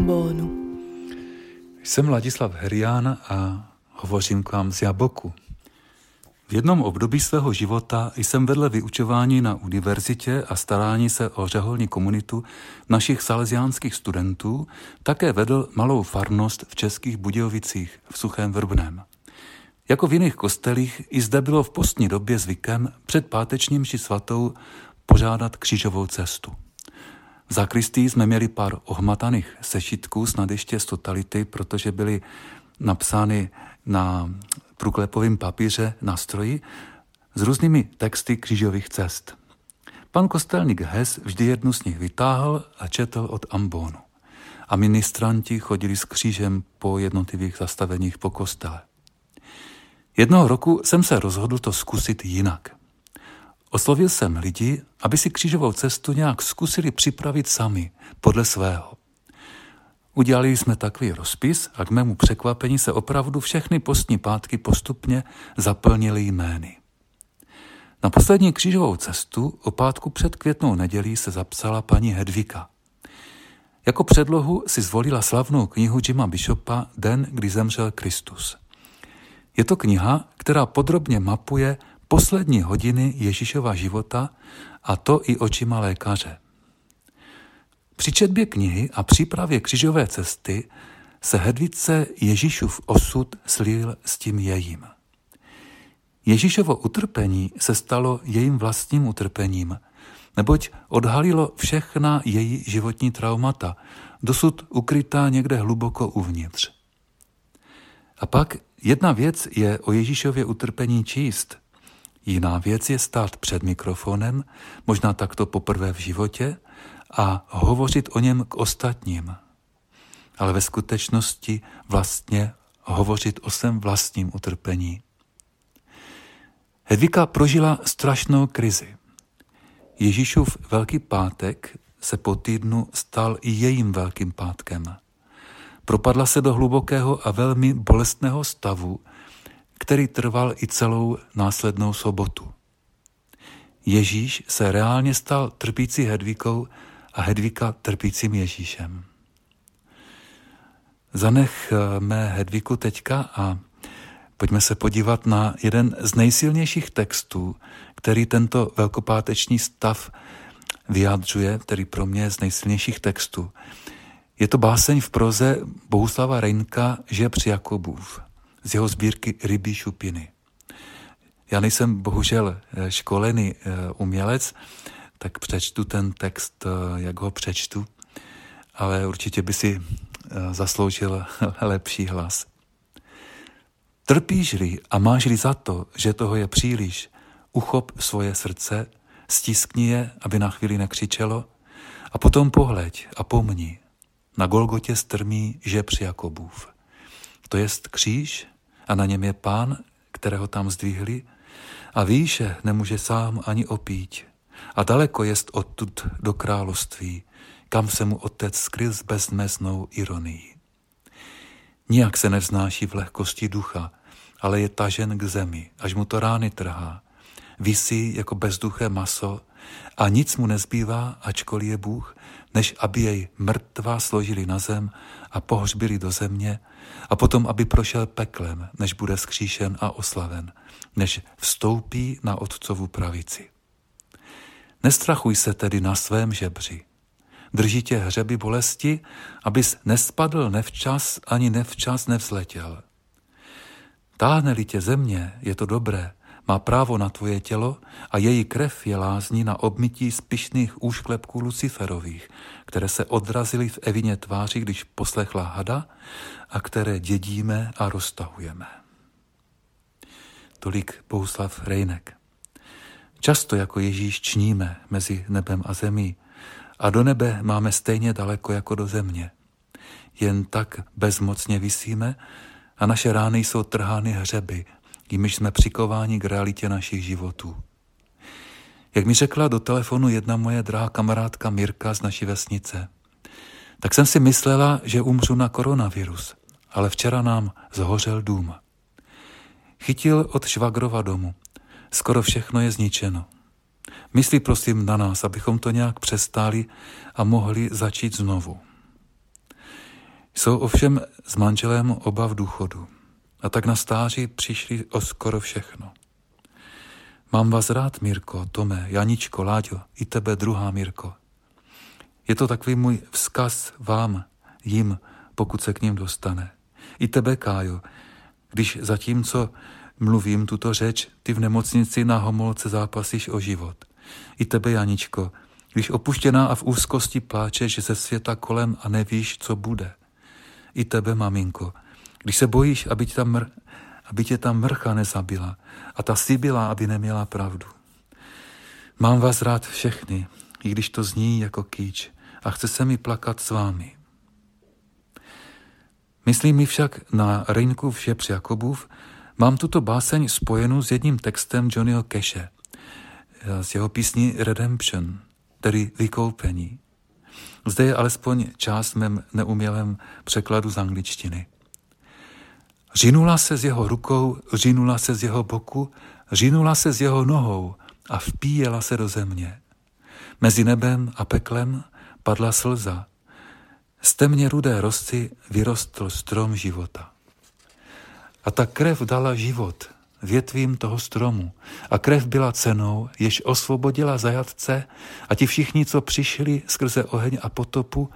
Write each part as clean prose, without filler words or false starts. trombónu. Jsem Ladislav Herián a hovořím k vám z Jaboku. V jednom období svého života jsem vedle vyučování na univerzitě a starání se o řeholní komunitu našich salesiánských studentů také vedl malou farnost v Českých Budějovicích v Suchém Vrbném. Jako v jiných kostelích i zde bylo v postní době zvykem před páteční mši svatou pořádat křížovou cestu. V sakristii jsme měli pár ohmataných sešitků, snad ještě z totality, protože byly napsány na průklepovém papíře na stroji s různými texty křížových cest. Pan kostelník Hes vždy jednu z nich vytáhl a četl od ambónu. A ministranti chodili s křížem po jednotlivých zastaveních po kostele. Jednoho roku jsem se rozhodl to zkusit jinak. Oslovil jsem lidi, aby si křížovou cestu nějak zkusili připravit sami, podle svého. Udělali jsme takový rozpis a k mému překvapení se opravdu všechny postní pátky postupně zaplnily jmény. Na poslední křížovou cestu o pátku před Květnou nedělí se zapsala paní Hedvika. Jako předlohu si zvolila slavnou knihu Jima Bishopa Den, kdy zemřel Kristus. Je to kniha, která podrobně mapuje poslední hodiny Ježíšova života, a to i očima lékaře. Při četbě knihy a přípravě křižové cesty se Hedvice Ježíšův osud slil s tím jejím. Ježíšovo utrpení se stalo jejím vlastním utrpením, neboť odhalilo všechna její životní traumata, dosud ukrytá někde hluboko uvnitř. A pak jedna věc je o Ježíšově utrpení číst, jiná věc je stát před mikrofonem, možná takto poprvé v životě, a hovořit o něm k ostatním. Ale ve skutečnosti vlastně hovořit o svém vlastním utrpení. Hedvika prožila strašnou krizi. Ježíšův Velký pátek se po týdnu stal i jejím Velkým pátkem. Propadla se do hlubokého a velmi bolestného stavu, který trval i celou následnou sobotu. Ježíš se reálně stal trpící Hedvikou a Hedvika trpícím Ježíšem. Zanechme Hedviku teďka a pojďme se podívat na jeden z nejsilnějších textů, který tento velkopáteční stav vyjadřuje, který pro mě je z nejsilnějších textů. Je to báseň v proze Bohuslava Reynka Žebřík Jakubův z jeho sbírky Rybí šupiny. Já nejsem bohužel školený umělec, tak přečtu ten text, jak ho přečtu, ale určitě by si zasloužil lepší hlas. Trpíš-li a máš-li za to, že toho je příliš, uchop svoje srdce, stiskni je, aby na chvíli nekřičelo, a potom pohleď a pomni. Na Golgotě strmí žebř Jakubův. To jest kříž a na něm je Pán, kterého tam zdvihli, a výše nemůže sám ani opít. A daleko jest odtud do království, kam se mu Otec skryl s bezmeznou ironií. Nijak se nevznáší v lehkosti ducha, ale je tažen k zemi, až mu to rány trhá. Visí jako bezduché maso a nic mu nezbývá, ačkoliv je Bůh, než aby jej mrtvá složili na zem a pohřbili do země a potom, aby prošel peklem, než bude zkříšen a oslaven, než vstoupí na Otcovu pravici. Nestrachuj se tedy na svém žebři. Drží tě hřeby bolesti, abys nespadl nevčas ani nevčas nevzletěl. Táhne-li tě země, je to dobré, má právo na tvoje tělo a její krev je lázní na obmytí pyšných úšklepků Luciferových, které se odrazily v Evině tváři, když poslechla hada, a které dědíme a roztahujeme. Tolik Bohuslav Reynek. Často jako Ježíš čníme mezi nebem a zemí a do nebe máme stejně daleko jako do země. Jen tak bezmocně visíme a naše rány jsou trhány hřeby, jimiž jsme přikováni k realitě našich životů. Jak mi řekla do telefonu jedna moje drahá kamarádka Mirka z naší vesnice, tak jsem si myslela, že umřu na koronavirus, ale včera nám zhořel dům. Chytil od švagrova domu. Skoro všechno je zničeno. Myslí prosím na nás, abychom to nějak přestáli a mohli začít znovu. Jsou ovšem s manželem oba v důchodu a tak na stáří přišli o skoro všechno. Mám vás rád, Mirko, Tome, Janičko, Láďo, i tebe, druhá Mirko. Je to takový můj vzkaz vám, jim, pokud se k ním dostane. I tebe, Kájo, když zatímco mluvím tuto řeč, ty v nemocnici na Homolce zápasíš o život. I tebe, Janičko, když opuštěná a v úzkosti pláčeš ze světa kolem a nevíš, co bude. I tebe, maminko, když se bojíš, aby tě ta mrcha nezabila a ta Sibyla, aby neměla pravdu. Mám vás rád všechny, i když to zní jako kýč a chce se mi plakat s vámi. Myslím mi však na Reynku v Žebřík Jakubův, mám tuto báseň spojenou s jedním textem Johnnyho Cashe, z jeho písní Redemption, tedy Vykoupení. Zde je alespoň část mém neumělém překladu z angličtiny. Řinula se z jeho rukou, řinula se z jeho boku, řinula se z jeho nohou a vpíjela se do země. Mezi nebem a peklem padla slza. Z temně rudé rosy vyrostl strom života. A ta krev dala život větvím toho stromu. A krev byla cenou, jež osvobodila zajatce a ti všichni, co přišli skrze oheň a potopu,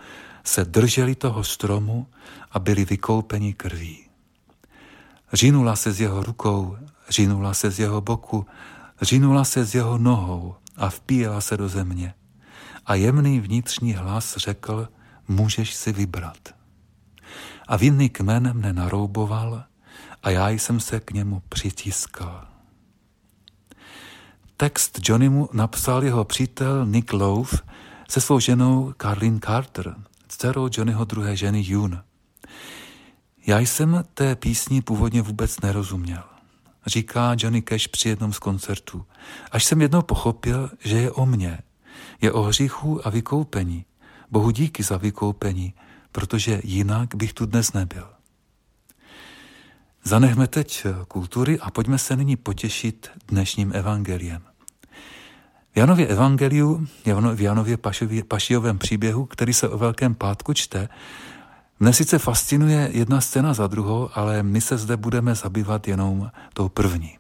se drželi toho stromu a byli vykoupeni krví. Řinula se z jeho rukou, řinula se z jeho boku, řinula se z jeho nohou a vpíjela se do země. A jemný vnitřní hlas řekl, můžeš si vybrat. A vinný kmen mne narouboval a já jsem se k němu přitiskal. Text Johnnymu napsal jeho přítel Nick Lowe se svou ženou Carleen Carter, dcerou Johnnyho druhé ženy June. Já jsem té písni původně vůbec nerozuměl, říká Johnny Cash při jednom z koncertů. Až jsem jednou pochopil, že je o mně, je o hříchu a vykoupení. Bohu díky za vykoupení, protože jinak bych tu dnes nebyl. Zanechme teď kultury a pojďme se nyní potěšit dnešním evangeliem. V Janově evangeliu, v Janově Pašijovém příběhu, který se o Velkém pátku čte, mne sice fascinuje jedna scéna za druhou, ale my se zde budeme zabývat jenom tou první.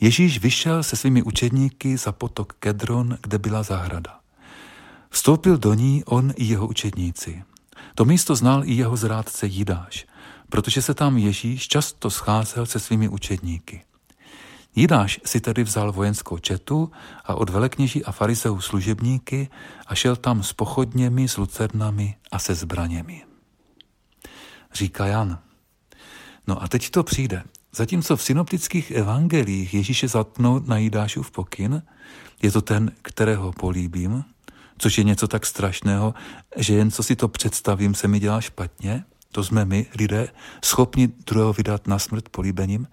Ježíš vyšel se svými učedníky za potok Kedron, kde byla zahrada. Vstoupil do ní on i jeho učedníci. To místo znal i jeho zrádce Jidáš, protože se tam Ježíš často scházel se svými učedníky. Jidáš si tedy vzal vojenskou četu a od velekněží a farizeů služebníky a šel tam s pochodněmi, s lucernami a se zbraněmi. Říká Jan. No a teď to přijde. Zatímco v synoptických evangelích Ježíše zatnou na Jidášův pokyn, je to ten, kterého políbím, což je něco tak strašného, že jen co si to představím, se mi dělá špatně. To jsme my, lidé, schopni druhého vydat na smrt políbením.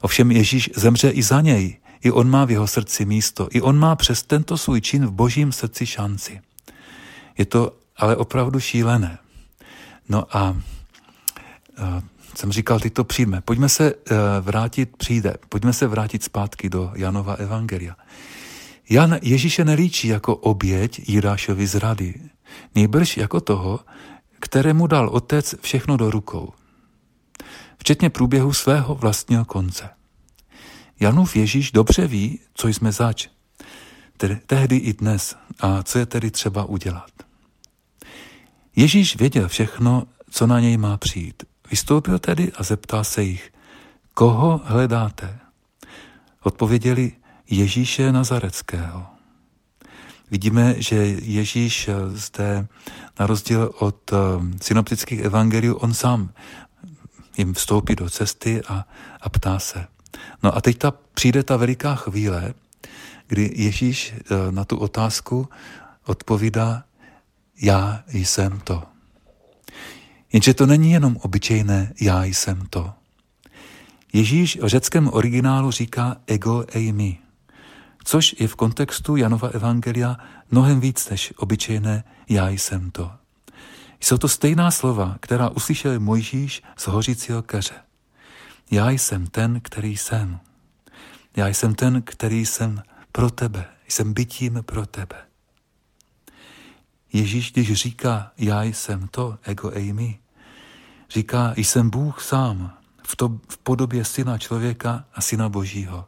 Ovšem Ježíš zemře i za něj. I on má v jeho srdci místo. I on má přes tento svůj čin v božím srdci šanci. Je to ale opravdu šílené. No a jsem říkal, teď to přijme. Pojďme se vrátit zpátky do Janova evangelia. Jan Ježíše nelíčí jako oběť Jidášovi zrady, nýbrž jako toho, kterému dal otec všechno do rukou, včetně průběhu svého vlastního konce. Janův Ježíš dobře ví, co jsme zač, tehdy i dnes, a co je tedy třeba udělat. Ježíš věděl všechno, co na něj má přijít. Vystoupil tedy a zeptal se jich, koho hledáte? Odpověděli, Ježíše Nazareckého. Vidíme, že Ježíš zde, na rozdíl od synoptických evangelií, on sám jim vstoupí do cesty a ptá se. No a teď přijde ta veliká chvíle, kdy Ježíš na tu otázku odpovídá, já jsem to. Jenže to není jenom obyčejné já jsem to. Ježíš o řeckém originálu říká ego eimi, což je v kontextu Janova evangelia mnohem víc než obyčejné já jsem to. Jsou to stejná slova, která uslyšel Mojžíš z hořícího keře. Já jsem ten, který jsem. Já jsem ten, který jsem pro tebe. Jsem bytím pro tebe. Ježíš, když říká, já jsem to, ego eimi, říká, jsem Bůh sám, v podobě syna člověka a syna božího.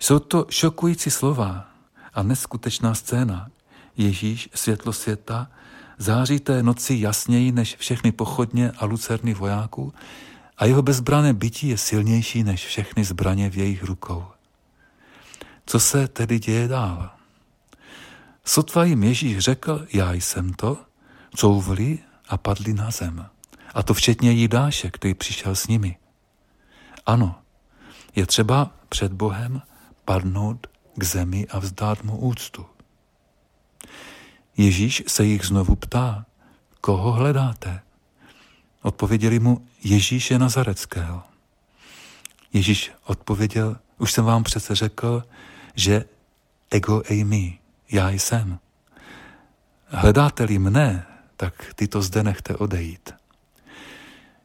Jsou to šokující slova a neskutečná scéna. Ježíš, světlo světa, září té noci jasněji než všechny pochodně a lucerny vojáků a jeho bezbrané bytí je silnější než všechny zbraně v jejich rukou. Co se tedy děje dál? Sotva jim Ježíš řekl, já jsem to, couvli a padli na zem. A to včetně Jidáše, který přišel s nimi. Ano, je třeba před Bohem padnout k zemi a vzdát mu úctu. Ježíš se jich znovu ptá, koho hledáte? Odpověděli mu, Ježíše Nazareckého. Ježíš odpověděl, už jsem vám přece řekl, že ego eimi, já jsem. Hledáte-li mne, tak ty to zde nechte odejít.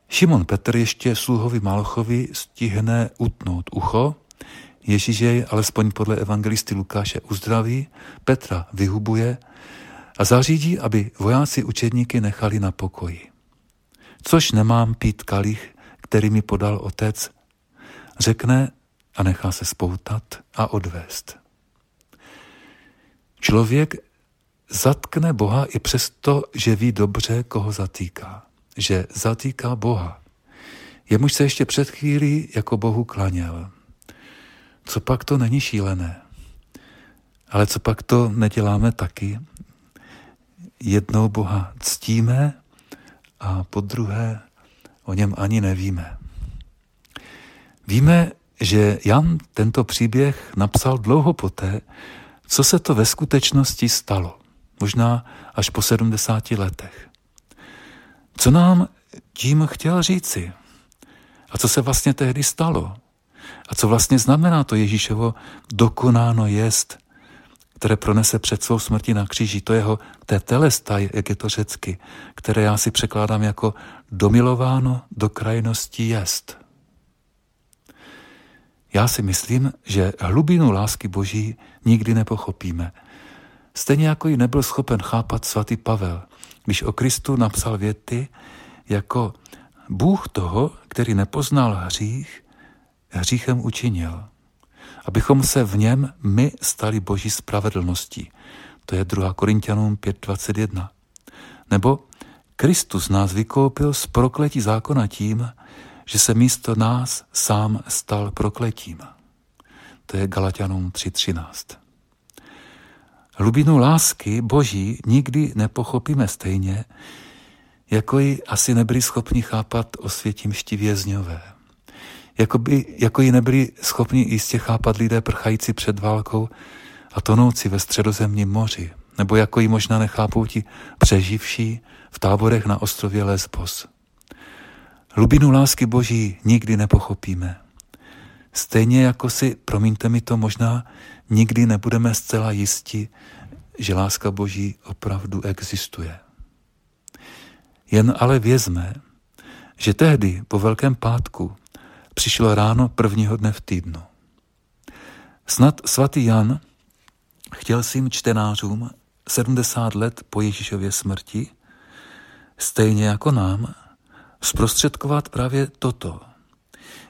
Šimon Petr ještě sluhovi Malchovi stihne utnout ucho, Ježíš jej alespoň podle evangelisty Lukáše uzdraví, Petra vyhubuje a zařídí, aby vojáci učedníky nechali na pokoji. Což nemám pít kalich, který mi podal otec, řekne a nechá se spoutat a odvést. Člověk zatkne Boha i přesto, že ví dobře, koho zatýká. Že zatýká Boha. Jemuž se ještě před chvílí jako Bohu klaněl. Copak to není šílené? Ale copak to neděláme taky? Jednou Boha ctíme a podruhé o něm ani nevíme. Víme, že Jan tento příběh napsal dlouho poté, co se to ve skutečnosti stalo. Možná až po 70 letech. Co nám tím chtěl říci? A co se vlastně tehdy stalo? A co vlastně znamená to Ježíšovo dokonáno jest, které pronese před svou smrtí na kříži, to jeho tetelestai, jak je to řecky, které já si překládám jako domilováno do krajnosti jest. Já si myslím, že hlubinu lásky Boží nikdy nepochopíme. Stejně jako ji nebyl schopen chápat svatý Pavel, když o Kristu napsal věty jako Bůh toho, který nepoznal hřích, hříchem učinil, abychom se v něm my stali Boží spravedlností. To je 2. Korintianum 5.21. Nebo Kristus nás vykoupil z prokletí zákona tím, že se místo nás sám stal prokletím. To je Galatianum 3.13. Hlubinu lásky Boží nikdy nepochopíme stejně, jako ji asi nebyli schopni chápat osvětímští vězňové. Jako ji nebyli schopni jistě chápat lidé prchající před válkou a tonoucí ve Středozemním moři, nebo jako ji možná nechápou ti přeživší v táborech na ostrově Lesbos. Hlubinu lásky Boží nikdy nepochopíme. Stejně jako si, promiňte mi to, možná nikdy nebudeme zcela jisti, že láska Boží opravdu existuje. Jen ale vězme, že tehdy po Velkém pátku přišlo ráno prvního dne v týdnu. Snad svatý Jan chtěl svým čtenářům 70 let po Ježíšově smrti, stejně jako nám, zprostředkovat právě toto.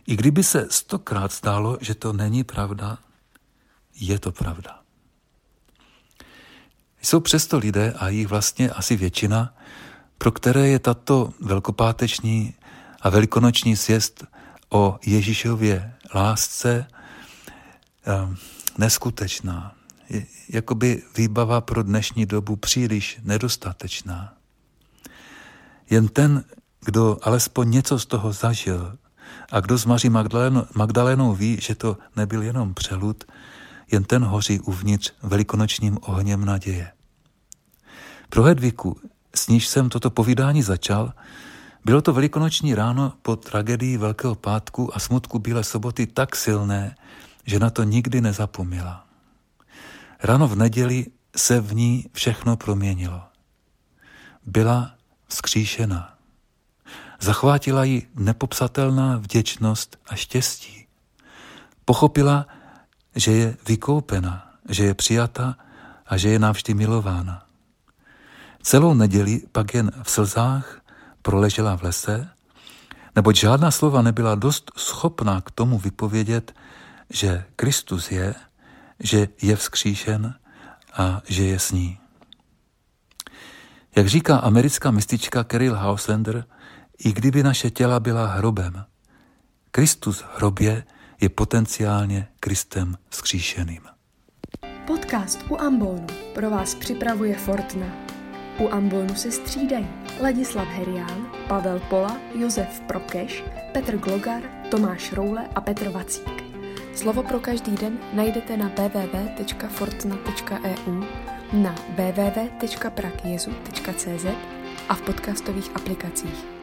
I kdyby se 100krát zdálo, že to není pravda, je to pravda. Jsou přesto lidé, a jich vlastně asi většina, pro které je tato velkopáteční a velikonoční sjezd o Ježíšově lásce neskutečná. Jakoby výbava pro dnešní dobu příliš nedostatečná. Jen ten, kdo alespoň něco z toho zažil, a kdo z Maří Magdalenou ví, že to nebyl jenom přelud, jen ten hoří uvnitř velikonočním ohněm naděje. Pro Hedviku, s níž jsem toto povídání začal, bylo to velikonoční ráno po tragédii Velkého pátku a smutku Bílé soboty tak silné, že na to nikdy nezapomněla. Ráno v neděli se v ní všechno proměnilo. Byla vzkříšena. Zachvátila ji nepopsatelná vděčnost a štěstí. Pochopila, že je vykoupena, že je přijata a že je navždy milována. Celou neděli pak jen v slzách proležela v lese, neboť žádná slova nebyla dost schopná k tomu vypovědět, že Kristus je, že je vzkříšen a že je s ní. Jak říká americká mistička Keryl Houselander, i kdyby naše těla byla hrobem, Kristus v hrobě je potenciálně Kristem vzkříšeným. Podcast U ambonu pro vás připravuje Fortna. U ambonu se střídají Ladislav Herián, Pavel Pola, Josef Prokeš, Petr Glogar, Tomáš Roule a Petr Vacík. Slovo pro každý den najdete na www.fortna.eu, na www.prakjezu.cz a v podcastových aplikacích.